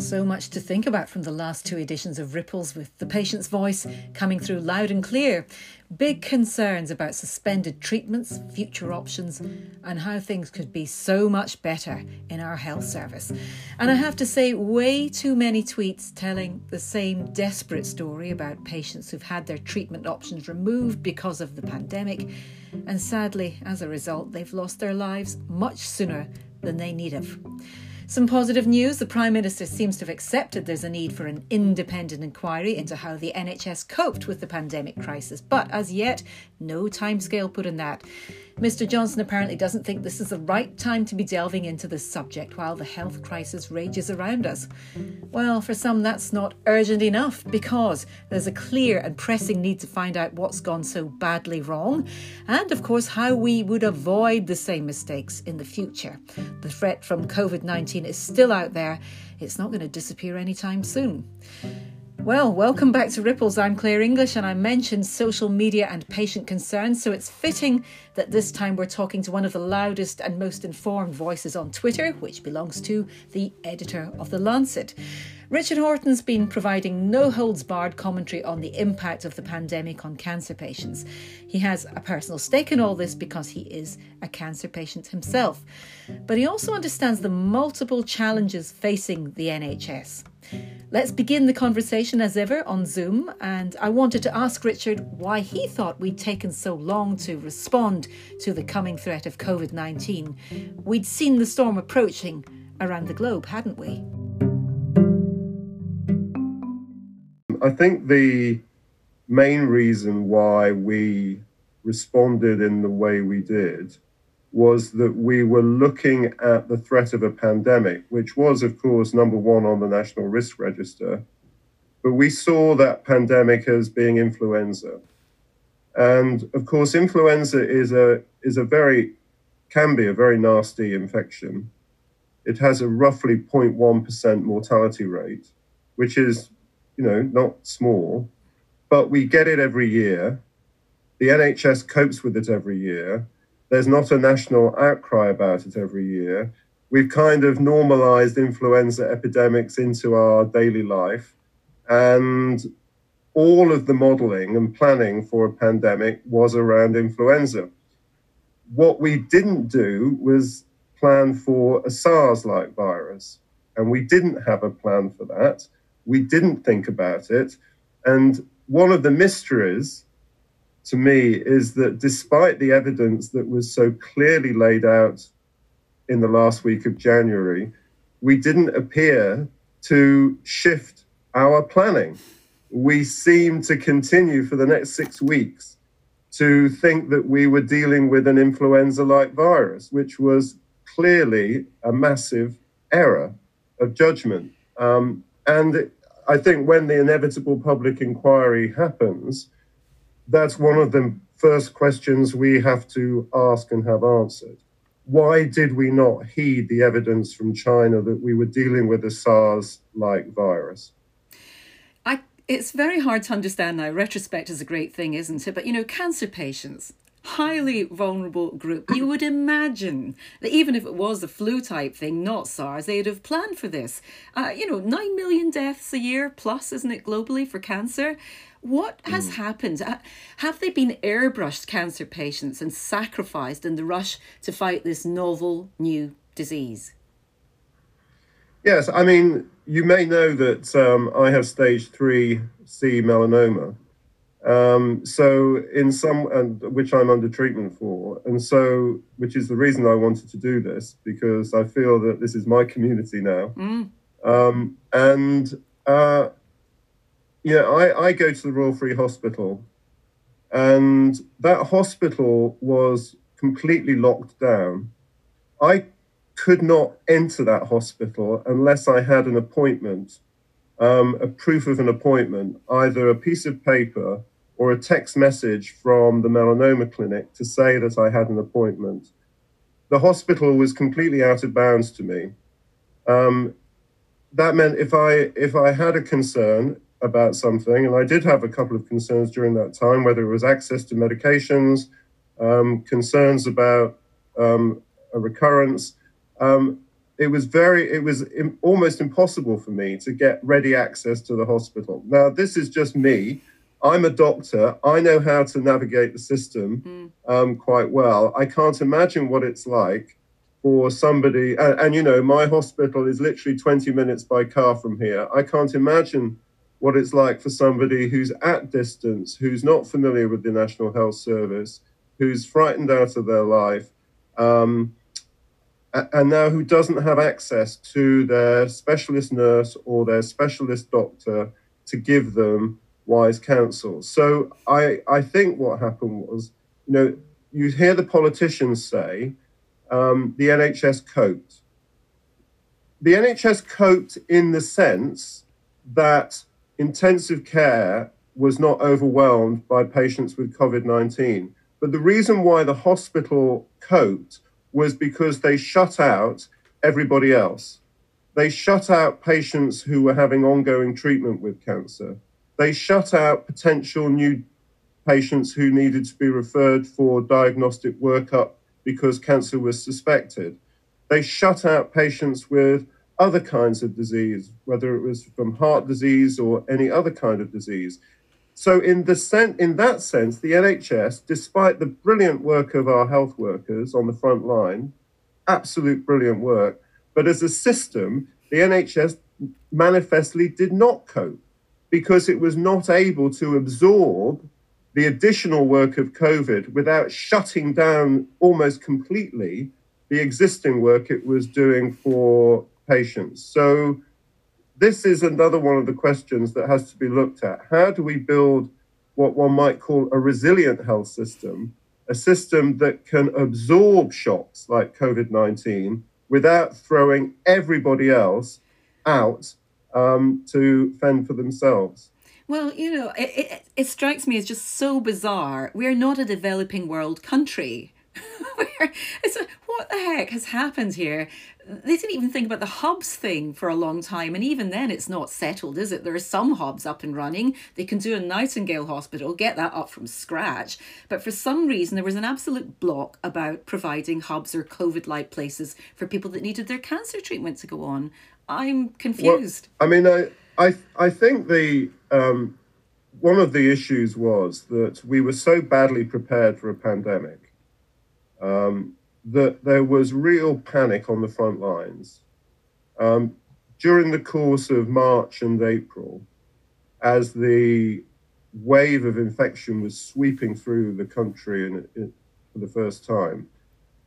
So much to think about from the last two editions of Ripples, with the patient's voice coming through loud and clear. Big concerns about suspended treatments, future options, and how things could be so much better in our health service. And I have to say, way too many tweets telling the same desperate story about patients who've had their treatment options removed because of the pandemic. And sadly, as a result, they've lost their lives much sooner than they need have. Some positive news. The Prime Minister seems to have accepted there's a need for an independent inquiry into how the NHS coped with the pandemic crisis, but as yet, no timescale put on that. Mr Johnson apparently doesn't think this is the right time to be delving into this subject while the health crisis rages around us. Well, for some that's not urgent enough, because there's a clear and pressing need to find out what's gone so badly wrong and, of course, how we would avoid the same mistakes in the future. The threat from COVID-19 is still out there. It's not going to disappear anytime soon. Well, welcome back to Ripples. I'm Claire English, and I mentioned social media and patient concerns, so it's fitting that this time we're talking to one of the loudest and most informed voices on Twitter, which belongs to the editor of The Lancet. Richard Horton's been providing no-holds-barred commentary on the impact of the pandemic on cancer patients. He has a personal stake in all this because he is a cancer patient himself. But he also understands the multiple challenges facing the NHS. Let's begin the conversation as ever on Zoom, and I wanted to ask Richard why he thought we'd taken so long to respond to the coming threat of COVID-19. We'd seen the storm approaching around the globe, hadn't we? I think the main reason why we responded in the way we did was that we were looking at the threat of a pandemic, which was, of course, number one on the National Risk Register. But we saw that pandemic as being influenza. And, of course, influenza can be a very nasty infection. It has a roughly 0.1% mortality rate, which is not small, but we get it every year. The NHS copes with it every year. There's not a national outcry about it every year. We've kind of normalized influenza epidemics into our daily life. And all of the modeling and planning for a pandemic was around influenza. What we didn't do was plan for a SARS-like virus. And we didn't have a plan for that. We didn't think about it. And one of the mysteries to me is that despite the evidence that was so clearly laid out in the last week of January, we didn't appear to shift our planning. We seemed to continue for the next 6 weeks to think that we were dealing with an influenza-like virus, which was clearly a massive error of judgment. And I think when the inevitable public inquiry happens, that's one of the first questions we have to ask and have answered. Why did we not heed the evidence from China that we were dealing with a SARS-like virus? It's very hard to understand now. Retrospect is a great thing, isn't it? But, cancer patients, highly vulnerable group. You would imagine that even if it was a flu type thing, not SARS, they'd have planned for this. 9 million deaths a year plus, isn't it, globally for cancer? What has happened? Have they been airbrushed, cancer patients, and sacrificed in the rush to fight this novel new disease? Yes, you may know that I have stage 3C melanoma. Which I'm under treatment for, and so, which is the reason I wanted to do this, because I feel that this is my community now. I go to the Royal Free Hospital, and that hospital was completely locked down. I could not enter that hospital unless I had an appointment, a proof of an appointment, either a piece of paper or a text message from the melanoma clinic to say that I had an appointment. The hospital was completely out of bounds to me. That meant if I had a concern about something, and I did have a couple of concerns during that time, whether it was access to medications, concerns about a recurrence, it was almost impossible for me to get ready access to the hospital. Now, this is just me. I'm a doctor. I know how to navigate the system quite well. I can't imagine what it's like for somebody. And, you know, my hospital is literally 20 minutes by car from here. I can't imagine what it's like for somebody who's at distance, who's not familiar with the National Health Service, who's frightened out of their life, and now who doesn't have access to their specialist nurse or their specialist doctor to give them wise counsel. So I think what happened was, you know, you hear the politicians say, the NHS coped. The NHS coped in the sense that intensive care was not overwhelmed by patients with COVID-19. But the reason why the hospital coped was because they shut out everybody else. They shut out patients who were having ongoing treatment with cancer. They shut out potential new patients who needed to be referred for diagnostic workup because cancer was suspected. They shut out patients with other kinds of disease, whether it was from heart disease or any other kind of disease. So in that sense, the NHS, despite the brilliant work of our health workers on the front line, absolute brilliant work, but as a system, the NHS manifestly did not cope because it was not able to absorb the additional work of COVID without shutting down almost completely the existing work it was doing for patients. So this is another one of the questions that has to be looked at. How do we build what one might call a resilient health system, a system that can absorb shocks like COVID-19 without throwing everybody else out to fend for themselves? Well, you know, it strikes me as just so bizarre. We're not a developing world country. It's like, what the heck has happened here? They didn't even think about the hubs thing for a long time. And even then, it's not settled, is it? There are some hubs up and running. They can do a Nightingale Hospital, get that up from scratch. But for some reason, there was an absolute block about providing hubs or COVID-like places for people that needed their cancer treatment to go on. I'm confused. Well, I mean, I think the one of the issues was that we were so badly prepared for a pandemic. That there was real panic on the front lines during the course of March and April, as the wave of infection was sweeping through the country for the first time.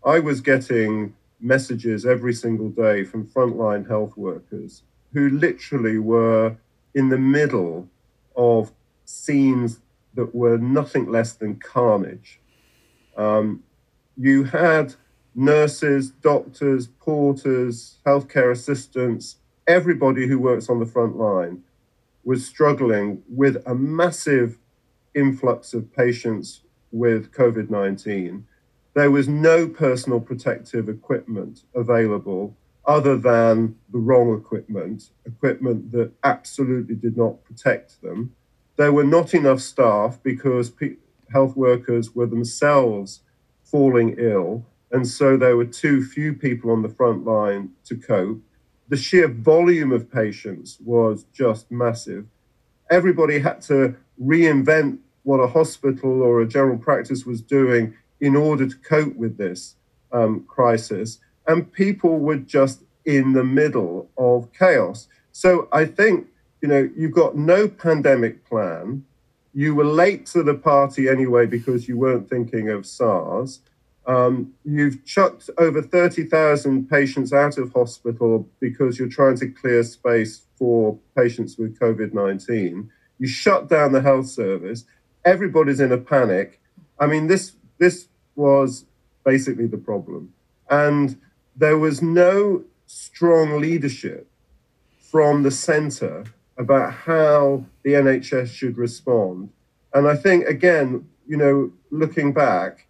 I was getting messages every single day from frontline health workers who literally were in the middle of scenes that were nothing less than carnage. You had nurses, doctors, porters, healthcare assistants, everybody who works on the front line was struggling with a massive influx of patients with COVID-19. There was no personal protective equipment available other than the wrong equipment that absolutely did not protect them. There were not enough staff because health workers were themselves falling ill, and so there were too few people on the front line to cope. The sheer volume of patients was just massive. Everybody had to reinvent what a hospital or a general practice was doing in order to cope with this crisis, and people were just in the middle of chaos. So I think, you know, you've got no pandemic plan. You were late to the party anyway because you weren't thinking of SARS. You've chucked over 30,000 patients out of hospital because you're trying to clear space for patients with COVID-19. You shut down the health service. Everybody's in a panic. I mean, this was basically the problem. And there was no strong leadership from the centre about how the NHS should respond. And I think, again, you know, looking back,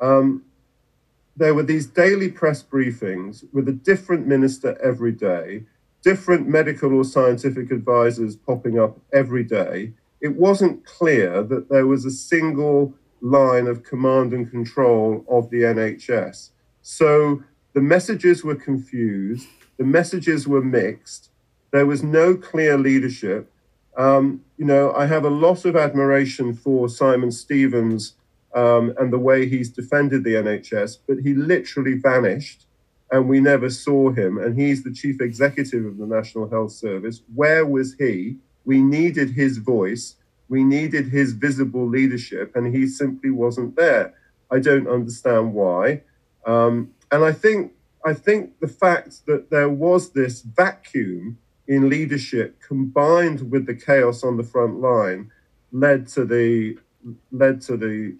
there were these daily press briefings with a different minister every day, different medical or scientific advisors popping up every day. It wasn't clear that there was a single line of command and control of the NHS. So The messages were confused. The messages were mixed. There was no clear leadership. You know, I have a lot of admiration for Simon Stevens and the way he's defended the NHS, but he literally vanished and we never saw him. And he's the chief executive of the National Health Service. Where was he? We needed his voice. We needed his visible leadership, and he simply wasn't there. I don't understand why. And I think the fact that there was this vacuum in leadership combined with the chaos on the front line led to the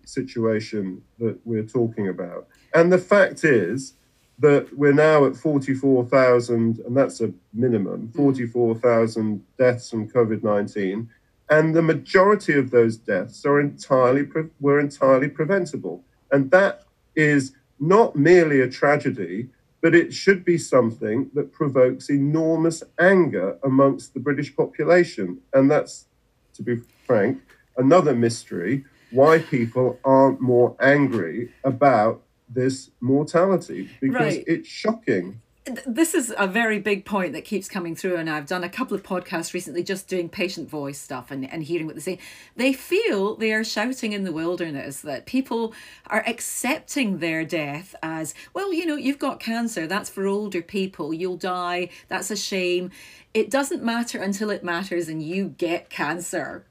situation that we're talking about. And the fact is that we're now at 44,000, and that's a minimum, 44,000 deaths from COVID-19, and the majority of those deaths are entirely preventable. And that is not merely a tragedy, but it should be something that provokes enormous anger amongst the British population. And that's, to be frank, another mystery, why people aren't more angry about this mortality, because it's shocking. This is a very big point that keeps coming through, and I've done a couple of podcasts recently just doing patient voice stuff and hearing what they say. They feel they are shouting in the wilderness, that people are accepting their death as, well, you know, you've got cancer, that's for older people, you'll die, that's a shame. It doesn't matter until it matters and you get cancer.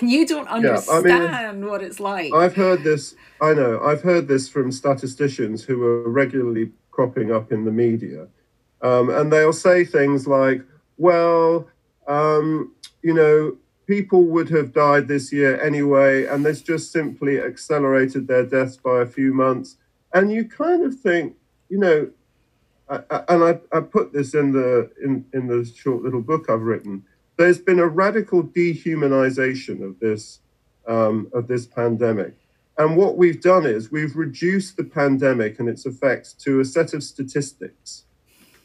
You don't understand what it's like. I've heard this from statisticians who are regularly cropping up in the media. And they'll say things like, well, you know, people would have died this year anyway, and this just simply accelerated their deaths by a few months. And you kind of think, you know, I put this in the short little book I've written, there's been a radical dehumanization of this pandemic. And what we've done is we've reduced the pandemic and its effects to a set of statistics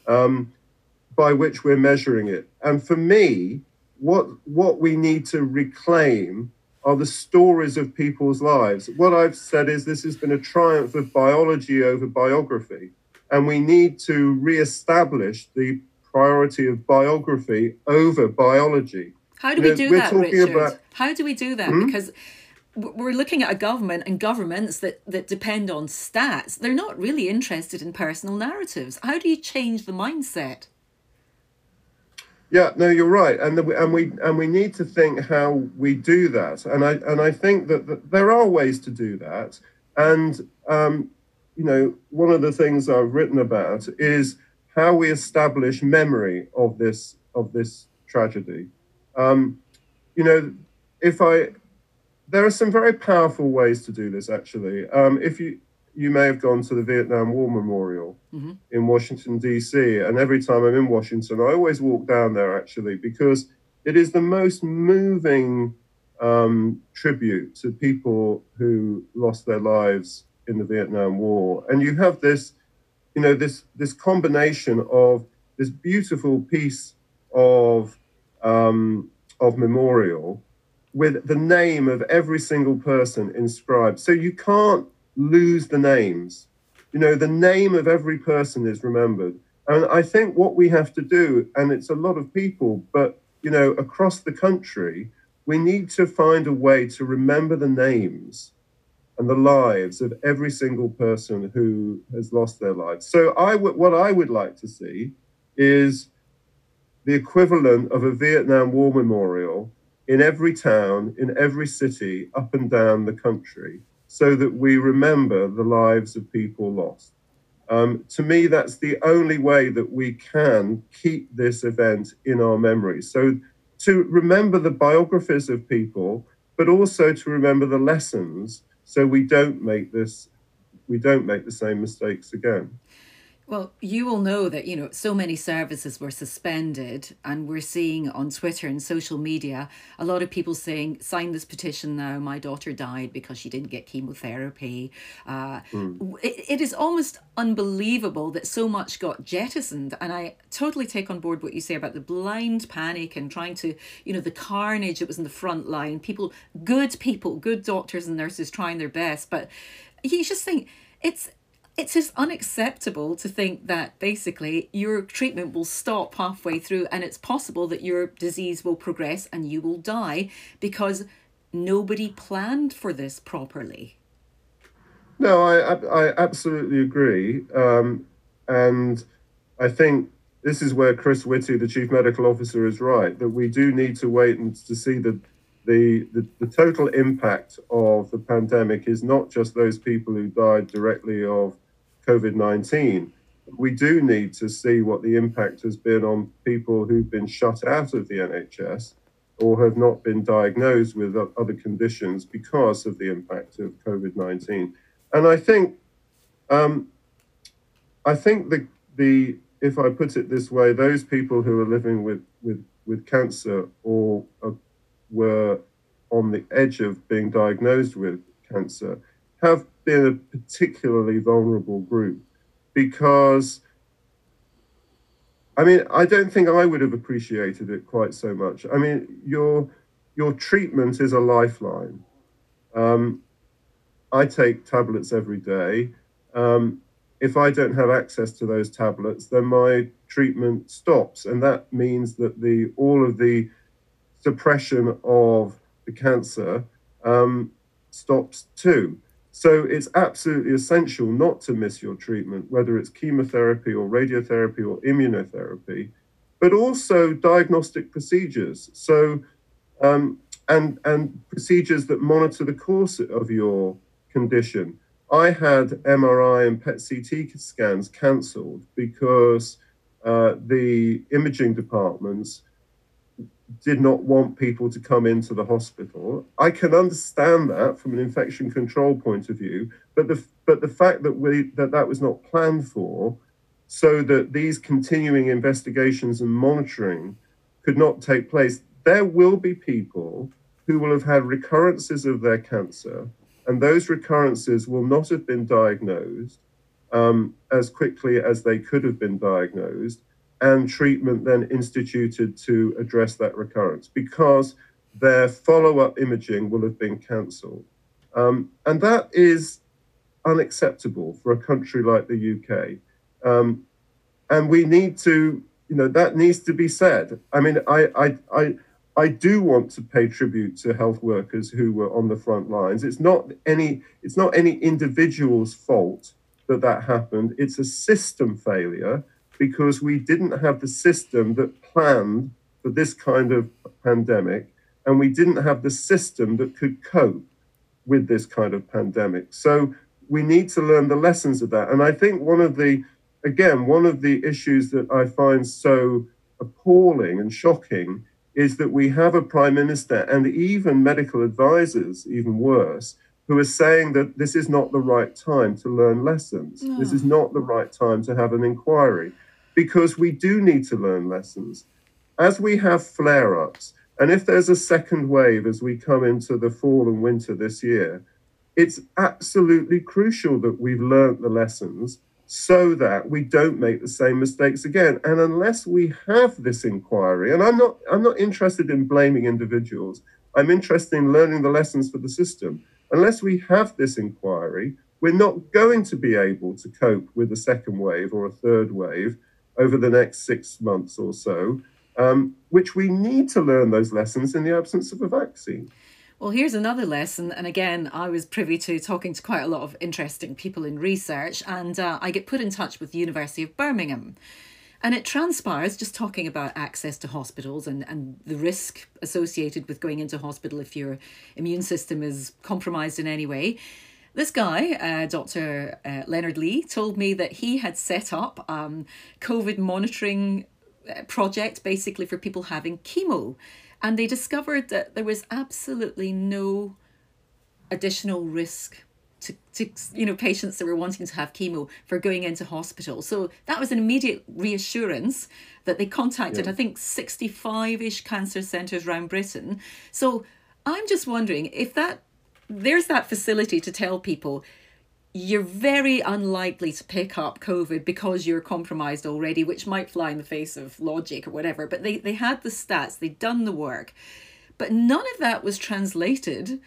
by which we're measuring it. And for me, what we need to reclaim are the stories of people's lives. What I've said is this has been a triumph of biology over biography, and we need to reestablish the priority of biography over biology. How do we do that, Richard? How do we do that? Because we're looking at a government and governments that depend on stats. They're not really interested in personal narratives. How do you change the mindset? Yeah, no, you're right. And we need to think how we do that. And I think that there are ways to do that. And, you know, one of the things I've written about is how we establish memory of this tragedy. You know, there are some very powerful ways to do this, actually. If you may have gone to the Vietnam War Memorial in Washington, D.C., and every time I'm in Washington, I always walk down there, actually, because it is the most moving tribute to people who lost their lives in the Vietnam War. And you have this, you know, this combination of this beautiful piece of memorial with the name of every single person inscribed. So you can't lose the names. You know, the name of every person is remembered. And I think what we have to do, and it's a lot of people, but, you know, across the country, we need to find a way to remember the names and the lives of every single person who has lost their lives. So what I would like to see is the equivalent of a Vietnam War Memorial in every town, in every city, up and down the country, so that we remember the lives of people lost. To me, that's the only way that we can keep this event in our memory. So to remember the biographies of people, but also to remember the lessons, so we don't make the same mistakes again. Well, you will know that, you know, so many services were suspended, and we're seeing on Twitter and social media a lot of people saying, sign this petition now, my daughter died because she didn't get chemotherapy. It is almost unbelievable that so much got jettisoned. And I totally take on board what you say about the blind panic and trying to, you know, the carnage that was in the front line, people, good doctors and nurses trying their best. But you just think it's It's just unacceptable to think that basically your treatment will stop halfway through and it's possible that your disease will progress and you will die because nobody planned for this properly. No, I absolutely agree. And I think this is where Chris Whitty, the Chief Medical Officer, is right, that we do need to wait and to see the total impact of the pandemic is not just those people who died directly of COVID-19. We do need to see what the impact has been on people who've been shut out of the NHS or have not been diagnosed with other conditions because of the impact of COVID-19. And I think if I put it this way, those people who are living with cancer or were on the edge of being diagnosed with cancer have been a particularly vulnerable group because, I mean, I don't think I would have appreciated it quite so much. I mean, your treatment is a lifeline. I take tablets every day. If I don't have access to those tablets, then my treatment stops. And that means that all of the suppression of the cancer stops too. So it's absolutely essential not to miss your treatment, whether it's chemotherapy or radiotherapy or immunotherapy, but also diagnostic procedures. So, and procedures that monitor the course of your condition. I had MRI and PET CT scans cancelled because the imaging departments did not want people to come into the hospital. I can understand that from an infection control point of view, but the fact that that was not planned for, so that these continuing investigations and monitoring could not take place. There will be people who will have had recurrences of their cancer, and those recurrences will not have been diagnosed as quickly as they could have been diagnosed, and treatment then instituted to address that recurrence because their follow-up imaging will have been cancelled. And that is unacceptable for a country like the UK. And we need to, that needs to be said. I mean, I do want to pay tribute to health workers who were on the front lines. It's not any individual's fault that happened. It's a system failure, because we didn't have the system that planned for this kind of pandemic, and we didn't have the system that could cope with this kind of pandemic. So we need to learn the lessons of that. And I think one of the issues that I find so appalling and shocking is that we have a prime minister and even medical advisors, even worse, who are saying that this is not the right time to learn lessons. No. This is not the right time to have an inquiry. Because we do need to learn lessons. As we have flare-ups, and if there's a second wave as we come into the fall and winter this year, it's absolutely crucial that we've learned the lessons so that we don't make the same mistakes again. And unless we have this inquiry, and I'm not interested in blaming individuals, I'm interested in learning the lessons for the system. Unless we have this inquiry, we're not going to be able to cope with a second wave or a third wave over the next 6 months or so, which we need to learn those lessons in the absence of a vaccine. Well, here's another lesson. And again, I was privy to talking to quite a lot of interesting people in research, and I get put in touch with the University of Birmingham. And it transpires, just talking about access to hospitals and the risk associated with going into hospital if your immune system is compromised in any way. This guy, Dr. Leonard Lee, told me that he had set up COVID monitoring project basically for people having chemo. And they discovered that there was absolutely no additional risk to patients that were wanting to have chemo for going into hospital. So that was an immediate reassurance that they contacted, yeah, I think 65-ish cancer centres around Britain. So I'm just wondering if there's that facility to tell people you're very unlikely to pick up COVID because you're compromised already, which might fly in the face of logic or whatever, but they had the stats, they'd done the work. But none of that was translated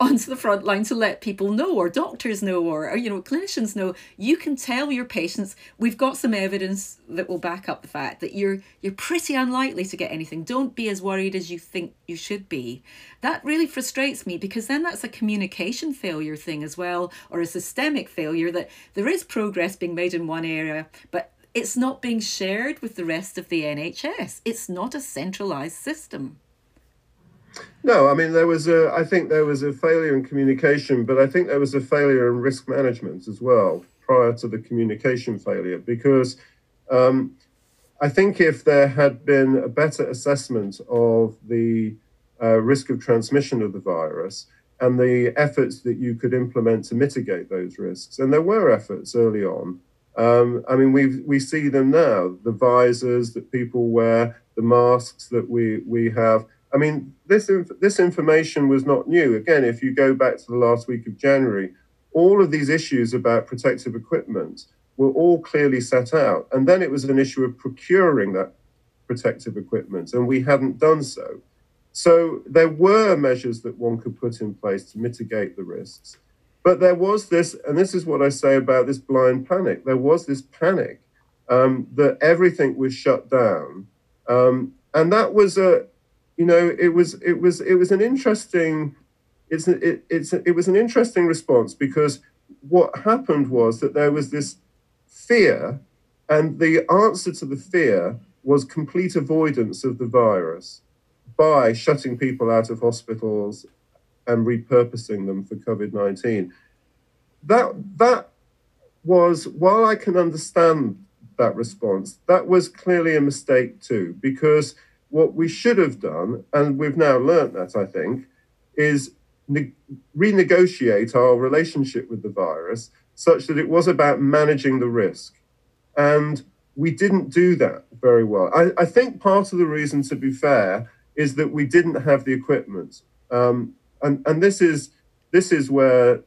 onto the front line to let people know, or doctors know, or you know, clinicians know. You can tell your patients, we've got some evidence that will back up the fact that you're pretty unlikely to get anything. Don't be as worried as you think you should be. That really frustrates me, because then that's a communication failure thing as well, or a systemic failure, that there is progress being made in one area, but it's not being shared with the rest of the NHS. It's not a centralised system. No, I mean, I think there was a failure in communication, but I think there was a failure in risk management as well prior to the communication failure, because I think if there had been a better assessment of the risk of transmission of the virus and the efforts that you could implement to mitigate those risks, and there were efforts early on. I mean, we see them now, the visors that people wear, the masks that we have. I mean, this information was not new. Again, if you go back to the last week of January, all of these issues about protective equipment were all clearly set out. And then it was an issue of procuring that protective equipment, and we hadn't done so. So there were measures that one could put in place to mitigate the risks. But there was this, and this is what I say about this blind panic, there was this panic that everything was shut down. And that was a... You know, it was an interesting response, because what happened was that there was this fear, and the answer to the fear was complete avoidance of the virus by shutting people out of hospitals and repurposing them for COVID-19. That was, while I can understand that response, that was clearly a mistake too, because what we should have done, and we've now learnt that, I think, is renegotiate our relationship with the virus such that it was about managing the risk. And we didn't do that very well. I think part of the reason, to be fair, is that we didn't have the equipment. And this is where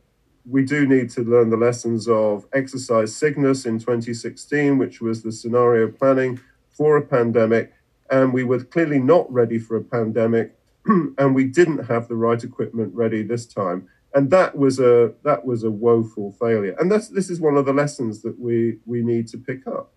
we do need to learn the lessons of Exercise Cygnus in 2016, which was the scenario planning for a pandemic. And we were clearly not ready for a pandemic, and we didn't have the right equipment ready this time. And that was a woeful failure. And this is one of the lessons that we need to pick up.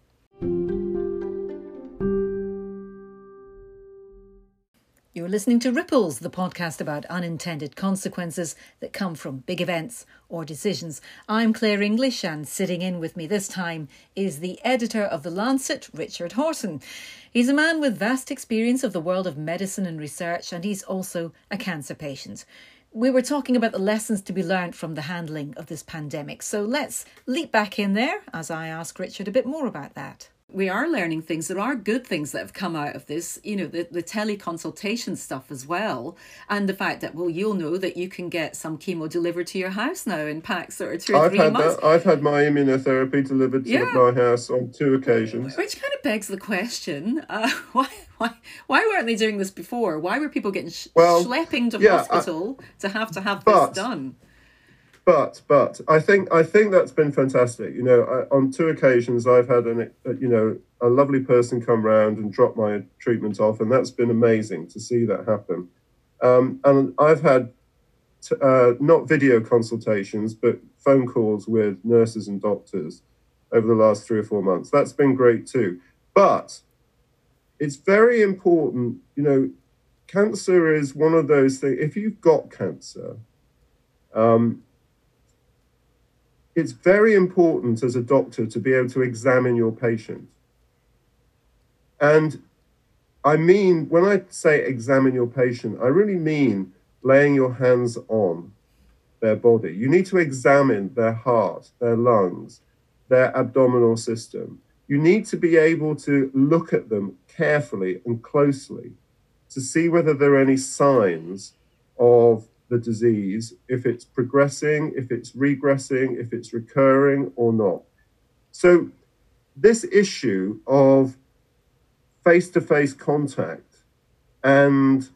You're listening to Ripples, the podcast about unintended consequences that come from big events or decisions. I'm Claire English, and sitting in with me this time is the editor of The Lancet, Richard Horton. He's a man with vast experience of the world of medicine and research, and he's also a cancer patient. We were talking about the lessons to be learned from the handling of this pandemic, so let's leap back in there as I ask Richard a bit more about that. We are learning things. There are good things that have come out of this, you know, the teleconsultation stuff as well. And the fact that, well, you'll know that you can get some chemo delivered to your house now in packs that are 2 or 3 months. I've had my immunotherapy delivered to my house on 2 occasions. Which kind of begs the question, why weren't they doing this before? Why were people getting schlepping to hospital to have this done? But I think that's been fantastic. You know, on 2 occasions, I've had a lovely person come round and drop my treatment off, and that's been amazing to see that happen. And I've had not video consultations, but phone calls with nurses and doctors over the last 3 or 4 months. That's been great too. But it's very important, you know, cancer is one of those things. If you've got cancer, it's very important as a doctor to be able to examine your patient. And I mean, when I say examine your patient, I really mean laying your hands on their body. You need to examine their heart, their lungs, their abdominal system. You need to be able to look at them carefully and closely to see whether there are any signs of the disease, if it's progressing, if it's regressing, if it's recurring or not. So this issue of face-to-face contact and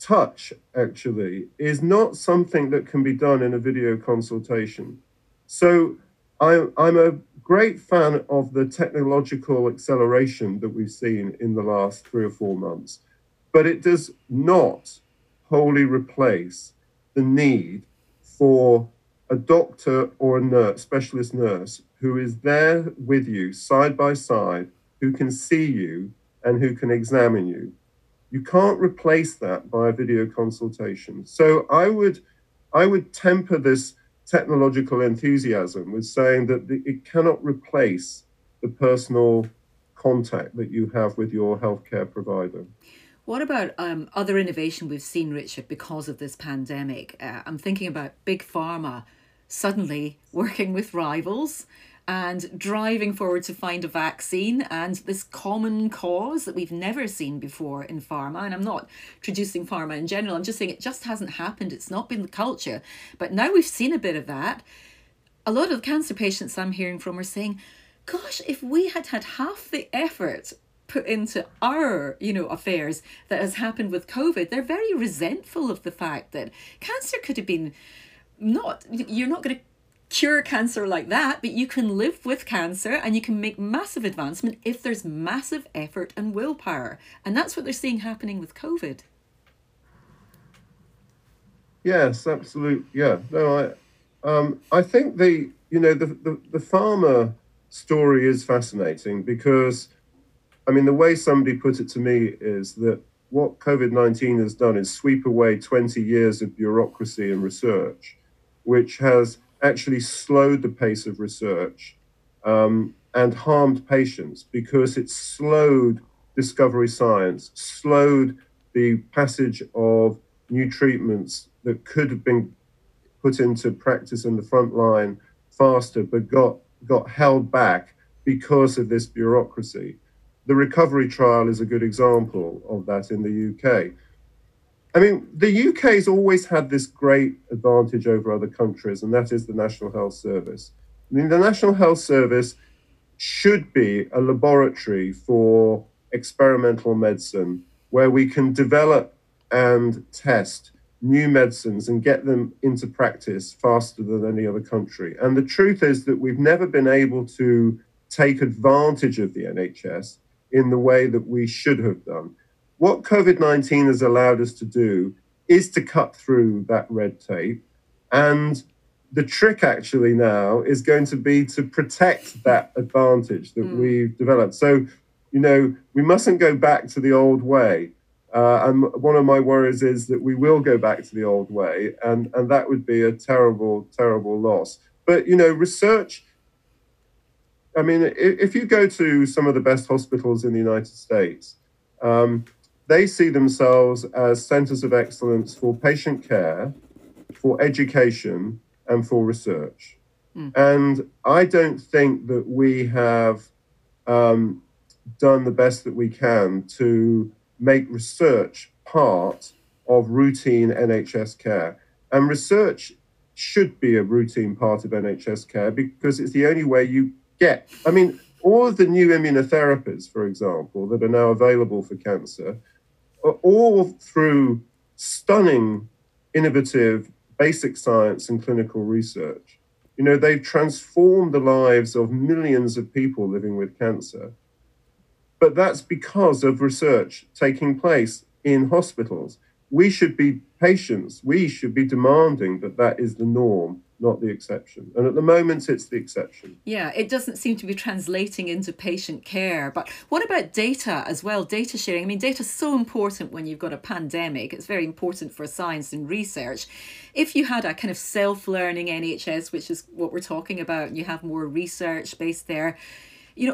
touch, actually, is not something that can be done in a video consultation. So I'm a great fan of the technological acceleration that we've seen in the last 3 or 4 months, but it does not wholly replace the need for a doctor or a nurse, specialist nurse, who is there with you side by side, who can see you and who can examine you. You can't replace that by a video consultation. So I would temper this technological enthusiasm with saying that it cannot replace the personal contact that you have with your healthcare provider. What about other innovation we've seen, Richard, because of this pandemic? I'm thinking about Big Pharma suddenly working with rivals and driving forward to find a vaccine, and this common cause that we've never seen before in pharma. And I'm not traducing pharma in general, I'm just saying it just hasn't happened. It's not been the culture. But now we've seen a bit of that. A lot of the cancer patients I'm hearing from are saying, gosh, if we had had half the effort put into our, affairs that has happened with COVID, they're very resentful of the fact that cancer could have been you're not going to cure cancer like that, but you can live with cancer and you can make massive advancement if there's massive effort and willpower. And that's what they're seeing happening with COVID. Yes, absolutely. Yeah, no, I think the pharma story is fascinating because, the way somebody put it to me is that what COVID-19 has done is sweep away 20 years of bureaucracy and research, which has actually slowed the pace of research and harmed patients because it slowed discovery science, slowed the passage of new treatments that could have been put into practice in the front line faster, but got held back because of this bureaucracy. The recovery trial is a good example of that in the UK. The UK's always had this great advantage over other countries, and that is the National Health Service. The National Health Service should be a laboratory for experimental medicine where we can develop and test new medicines and get them into practice faster than any other country. And the truth is that we've never been able to take advantage of the NHS in the way that we should have done. What COVID-19 has allowed us to do is to cut through that red tape. And the trick actually now is going to be to protect that advantage that we've developed. So, we mustn't go back to the old way. And one of my worries is that we will go back to the old way, and that would be a terrible, terrible loss. But, research, if you go to some of the best hospitals in the United States, they see themselves as centers of excellence for patient care, for education, and for research. Mm. And I don't think that we have done the best that we can to make research part of routine NHS care. And research should be a routine part of NHS care because it's the only way you get. All of the new immunotherapies, for example, that are now available for cancer are all through stunning, innovative, basic science and clinical research. They've transformed the lives of millions of people living with cancer. But that's because of research taking place in hospitals. We should be patients. We should be demanding that that is the norm, not the exception. And at the moment, it's the exception. Yeah, it doesn't seem to be translating into patient care. But what about data as well, data sharing? Data is so important when you've got a pandemic. It's very important for science and research. If you had a kind of self-learning NHS, which is what we're talking about, and you have more research based there,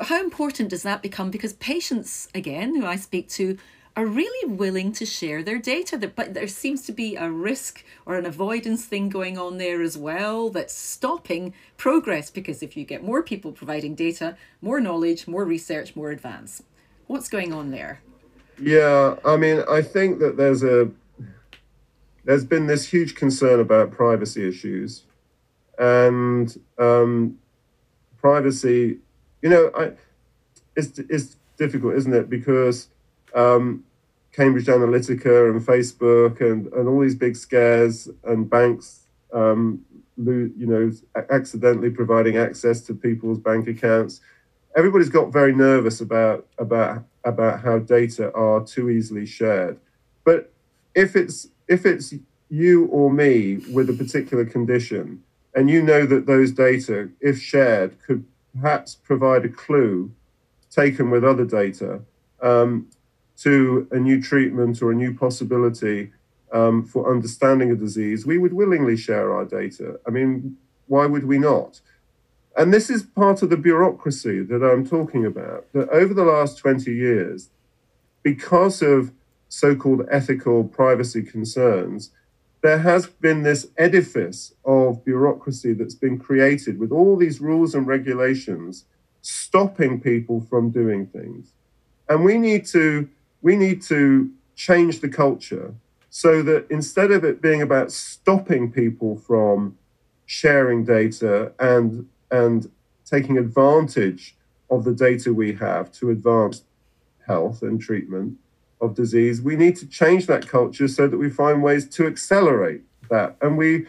how important does that become? Because patients, again, who I speak to, are really willing to share their data, but there seems to be a risk or an avoidance thing going on there as well that's stopping progress, because if you get more people providing data, more knowledge, more research, more advance. What's going on there? Yeah, I think that there's been this huge concern about privacy issues, and privacy, it's difficult, isn't it? Because Cambridge Analytica and Facebook and all these big scares, and banks, accidentally providing access to people's bank accounts. Everybody's got very nervous about how data are too easily shared. But if it's you or me with a particular condition, and you know that those data, if shared, could perhaps provide a clue taken with other data to a new treatment or a new possibility for understanding a disease, we would willingly share our data. I mean, why would we not? And this is part of the bureaucracy that I'm talking about, that over the last 20 years, because of so-called ethical privacy concerns, there has been this edifice of bureaucracy that's been created with all these rules and regulations stopping people from doing things. And we need to change the culture so that instead of it being about stopping people from sharing data and taking advantage of the data we have to advance health and treatment of disease, we need to change that culture so that we find ways to accelerate that. And we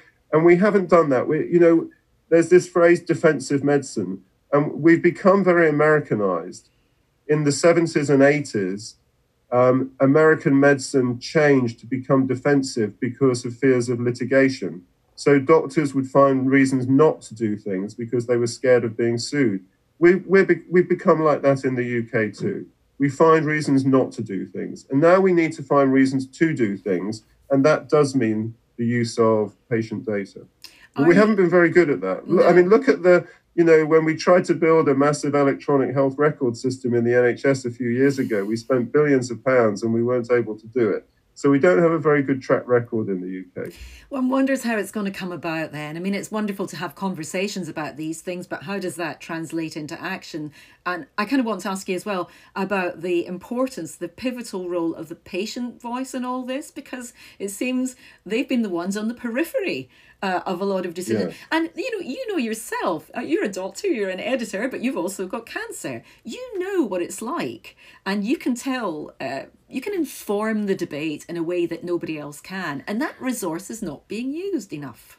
haven't done that. There's this phrase, defensive medicine, and we've become very Americanized. In the 70s and 80s, American medicine changed to become defensive because of fears of litigation. So doctors would find reasons not to do things because they were scared of being sued. We've become like that in the UK too. We find reasons not to do things. And now we need to find reasons to do things. And that does mean the use of patient data. But we haven't been very good at that. No. I mean, look at the, when we tried to build a massive electronic health record system in the NHS a few years ago, we spent billions of pounds and we weren't able to do it. So we don't have a very good track record in the UK. One wonders how it's going to come about then. I mean, it's wonderful to have conversations about these things, but how does that translate into action? And I kind of want to ask you as well about the importance, the pivotal role of the patient voice in all this, because it seems they've been the ones on the periphery of a lot of decisions. Yeah. And, you know yourself, you're a doctor, you're an editor, but you've also got cancer. You know what it's like, and you can tell... You can inform the debate in a way that nobody else can. And that resource is not being used enough.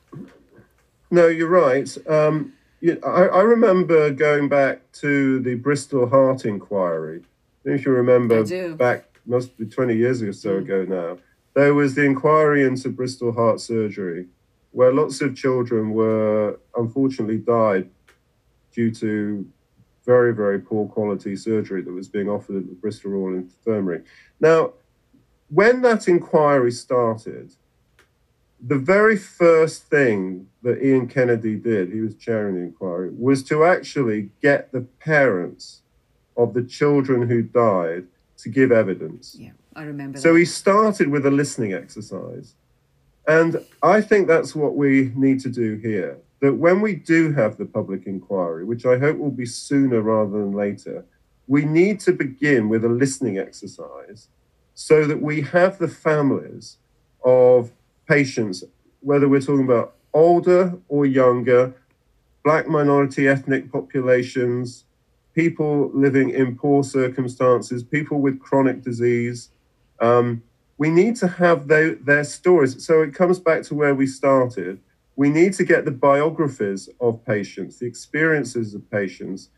No, you're right. I remember going back to the Bristol Heart Inquiry. I think you remember back, must be 20 years or so ago now. There was the inquiry into Bristol heart surgery, where lots of children were unfortunately died due to very, very poor quality surgery that was being offered at the Bristol Royal Infirmary. Now, when that inquiry started, the very first thing that Ian Kennedy did, he was chairing the inquiry, was to actually get the parents of the children who died to give evidence. Yeah, I remember that. So he started with a listening exercise. And I think that's what we need to do here. That when we do have the public inquiry, which I hope will be sooner rather than later, we need to begin with a listening exercise so that we have the families of patients, whether we're talking about older or younger, black minority ethnic populations, people living in poor circumstances, people with chronic disease. We need to have their stories. So it comes back to where we started. We need to get the biographies of patients, the experiences of patients,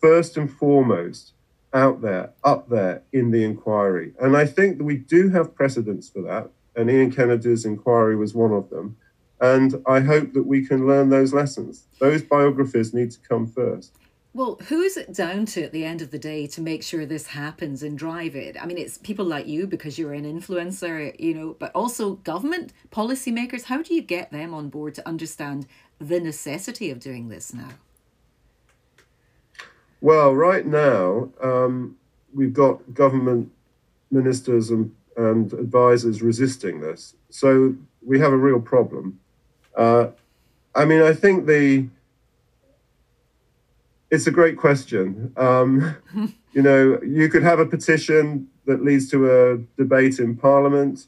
first and foremost, out there, up there in the inquiry. And I think that we do have precedents for that. And Ian Kennedy's inquiry was one of them. And I hope that we can learn those lessons. Those biographies need to come first. Well, who is it down to at the end of the day to make sure this happens and drive it? I mean, it's people like you because you're an influencer, but also government, policymakers. How do you get them on board to understand the necessity of doing this now? Well, right now, we've got government ministers and advisors resisting this. So we have a real problem. I think it's a great question. You could have a petition that leads to a debate in Parliament.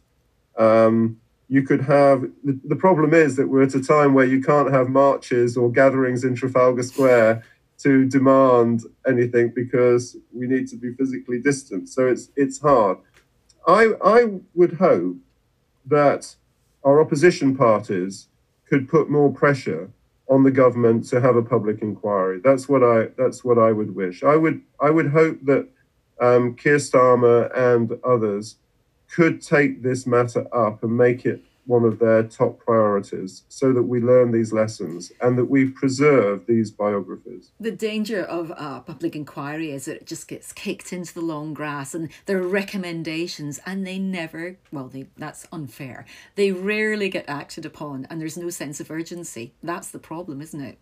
You could have... The problem is that we're at a time where you can't have marches or gatherings in Trafalgar Square to demand anything because we need to be physically distant. So it's hard. I would hope that our opposition parties could put more pressure on the government to have a public inquiry. That's what I would wish. I would hope that Keir Starmer and others could take this matter up and make it one of their top priorities so that we learn these lessons and that we preserve these biographies. The danger of public inquiry is that it just gets kicked into the long grass and there are recommendations and they never, well, that's unfair. They rarely get acted upon and there's no sense of urgency. That's the problem, isn't it?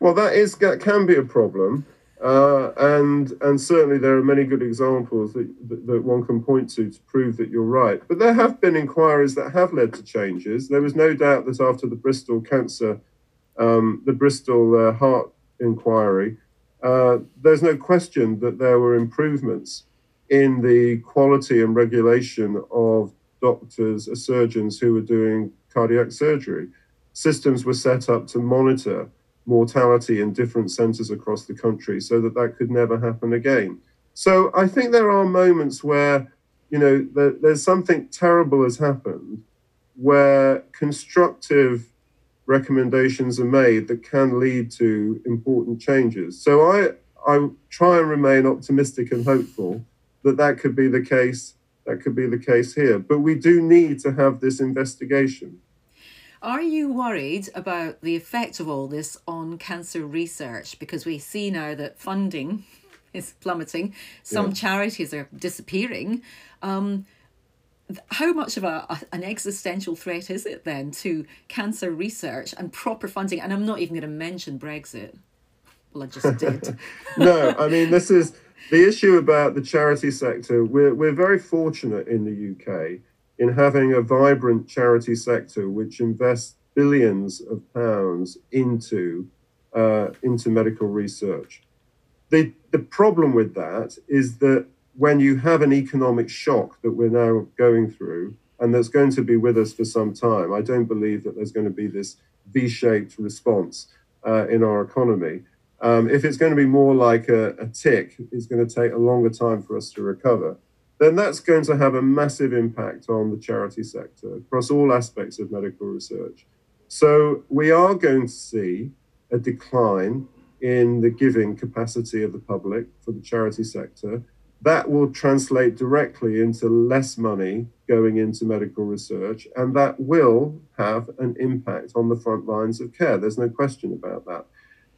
Well, that can be a problem. And certainly there are many good examples that one can point to prove that you're right. But there have been inquiries that have led to changes. There was no doubt that after the Bristol cancer, the Bristol Heart Inquiry, there's no question that there were improvements in the quality and regulation of doctors or surgeons who were doing cardiac surgery. Systems were set up to monitor mortality in different centres across the country so that could never happen again. So I think there are moments where, you know, there's something terrible has happened where constructive recommendations are made that can lead to important changes. So I try and remain optimistic and hopeful that could be the case. That could be the case here. But we do need to have this investigation. Are you worried about the effect of all this on cancer research? Because we see now that funding is plummeting. Some charities are disappearing. How much of an existential threat is it then to cancer research and proper funding? And I'm not even going to mention Brexit. Well, I just did. No, I mean, this is the issue about the charity sector. We're very fortunate in the UK in having a vibrant charity sector which invests billions of pounds into medical research. The problem with that is that when you have an economic shock that we're now going through, and that's going to be with us for some time, I don't believe that there's going to be this V-shaped response in our economy. If it's going to be more like a tick, it's going to take a longer time for us to recover. Then that's going to have a massive impact on the charity sector across all aspects of medical research. So we are going to see a decline in the giving capacity of the public for the charity sector. That will translate directly into less money going into medical research, and that will have an impact on the front lines of care. There's no question about that.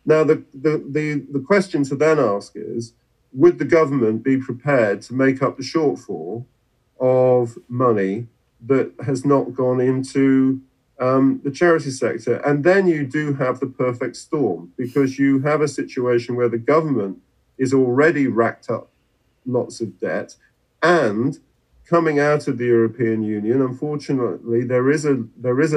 Now, the question to then ask is, would the government be prepared to make up the shortfall of money that has not gone into the charity sector? And then you do have the perfect storm, because you have a situation where the government is already racked up lots of debt, and coming out of the European Union, unfortunately, there is a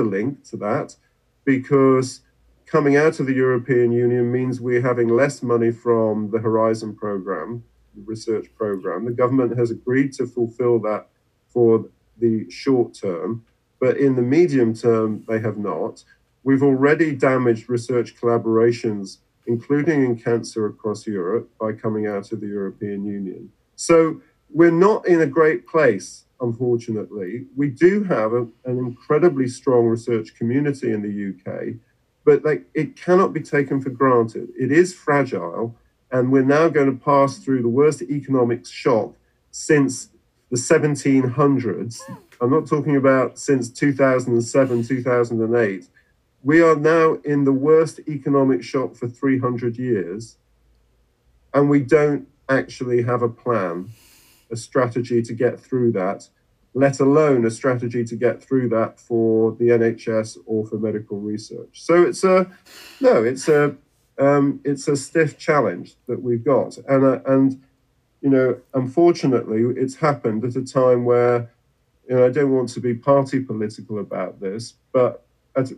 link to that, because coming out of the European Union means we're having less money from the Horizon programme, the research programme. The government has agreed to fulfil that for the short term, but in the medium term, they have not. We've already damaged research collaborations, including in cancer across Europe, by coming out of the European Union. So we're not in a great place, unfortunately. We do have an incredibly strong research community in the UK, but it cannot be taken for granted. It is fragile, and we're now going to pass through the worst economic shock since the 1700s. I'm not talking about since 2007, 2008. We are now in the worst economic shock for 300 years, and we don't actually have a plan, a strategy to get through that, let alone a strategy to get through that for the NHS or for medical research. So it's a stiff challenge that we've got. And you know, unfortunately, it's happened at a time where, you know, I don't want to be party political about this, but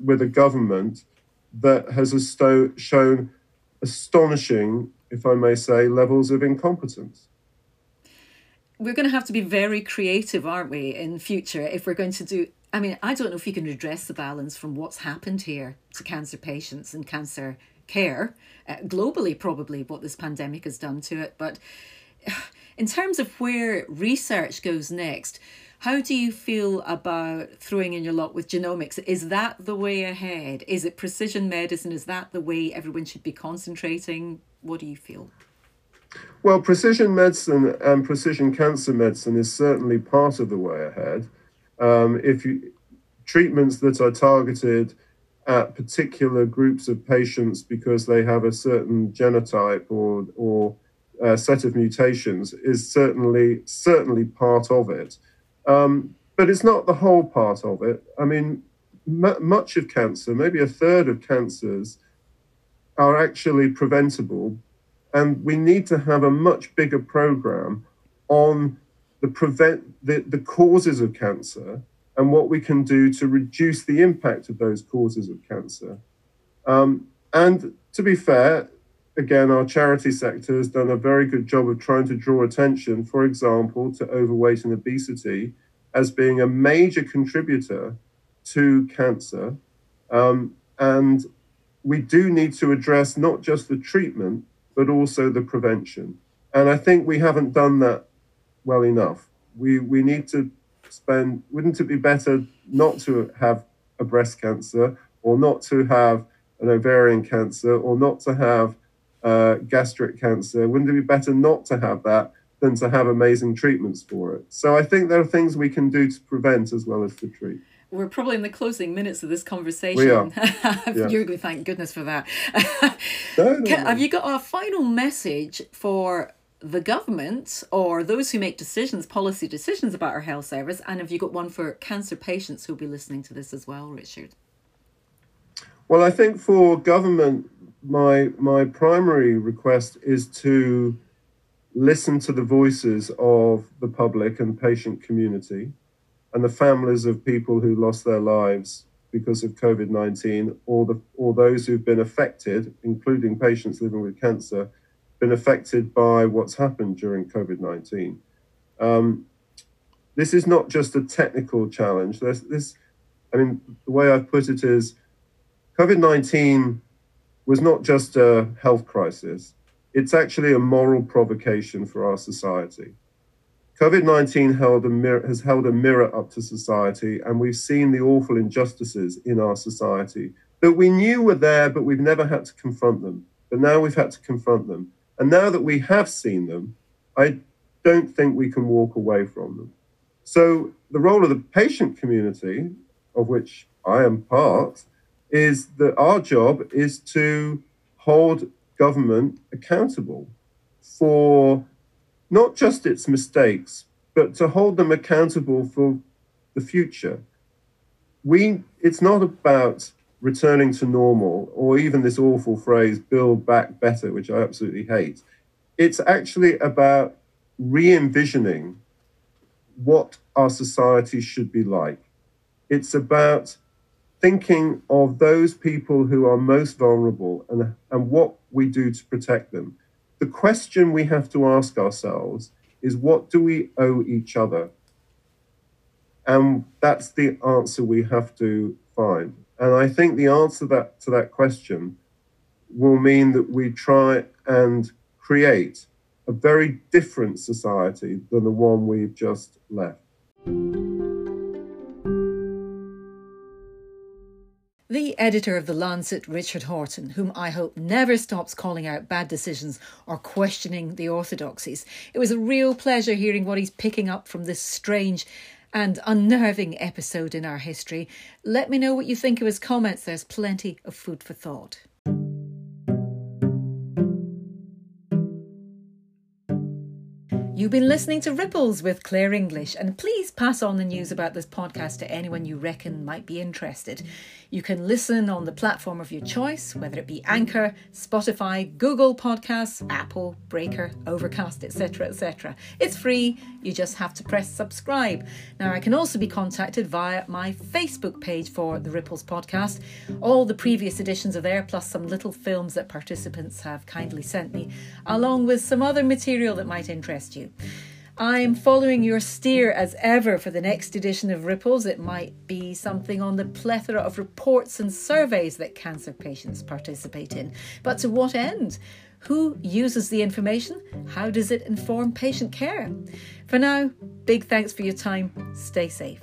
with a government that has shown astonishing, if I may say, levels of incompetence. We're going to have to be very creative, aren't we, in future if we're going to do... I mean, I don't know if you can redress the balance from what's happened here to cancer patients and cancer care, globally probably, what this pandemic has done to it. But in terms of where research goes next, how do you feel about throwing in your lot with genomics? Is that the way ahead? Is it precision medicine? Is that the way everyone should be concentrating? What do you feel? Well, precision medicine and precision cancer medicine is certainly part of the way ahead. If you treatments that are targeted at particular groups of patients because they have a certain genotype or a set of mutations is certainly part of it. But it's not the whole part of it. I mean, much of cancer, maybe a third of cancers, are actually preventable. And we need to have a much bigger program on the causes of cancer and what we can do to reduce the impact of those causes of cancer. And to be fair, again, our charity sector has done a very good job of trying to draw attention, for example, to overweight and obesity as being a major contributor to cancer. And we do need to address not just the treatment, but also the prevention. And I think we haven't done that well enough. We need to spend, wouldn't it be better not to have a breast cancer or not to have an ovarian cancer or not to have gastric cancer? Wouldn't it be better not to have that than to have amazing treatments for it? So I think there are things we can do to prevent as well as to treat. We're probably in the closing minutes of this conversation. We are. Yeah. You're, thank goodness for that. No. Have you got a final message for the government or those who make decisions, policy decisions about our health service? And have you got one for cancer patients who'll be listening to this as well, Richard? Well, I think for government, my primary request is to listen to the voices of the public and patient community and the families of people who lost their lives because of COVID-19 or those who've been affected, including patients living with cancer, been affected by what's happened during COVID-19. This is not just a technical challenge. I mean, the way I've put it is COVID-19 was not just a health crisis. It's actually a moral provocation for our society. COVID-19 has held a mirror up to society, and we've seen the awful injustices in our society that we knew were there, but we've never had to confront them. But now we've had to confront them. And now that we have seen them, I don't think we can walk away from them. So the role of the patient community, of which I am part, is that our job is to hold government accountable for not just its mistakes, but to hold them accountable for the future. It's not about returning to normal or even this awful phrase, build back better, which I absolutely hate. It's actually about re-envisioning what our society should be like. It's about thinking of those people who are most vulnerable and what we do to protect them. The question we have to ask ourselves is, what do we owe each other? And that's the answer we have to find. And I think the answer to that question will mean that we try and create a very different society than the one we've just left. The editor of The Lancet, Richard Horton, whom I hope never stops calling out bad decisions or questioning the orthodoxies. It was a real pleasure hearing what he's picking up from this strange and unnerving episode in our history. Let me know what you think of his comments. There's plenty of food for thought. You've been listening to Ripples with Claire English, and please pass on the news about this podcast to anyone you reckon might be interested. You can listen on the platform of your choice, whether it be Anchor, Spotify, Google Podcasts, Apple, Breaker, Overcast, etc., etc. It's free, you just have to press subscribe. Now, I can also be contacted via my Facebook page for the Ripples podcast. All the previous editions are there, plus some little films that participants have kindly sent me, along with some other material that might interest you. I'm following your steer as ever for the next edition of Ripples. It might be something on the plethora of reports and surveys that cancer patients participate in. But to what end? Who uses the information? How does it inform patient care? For now, big thanks for your time. Stay safe.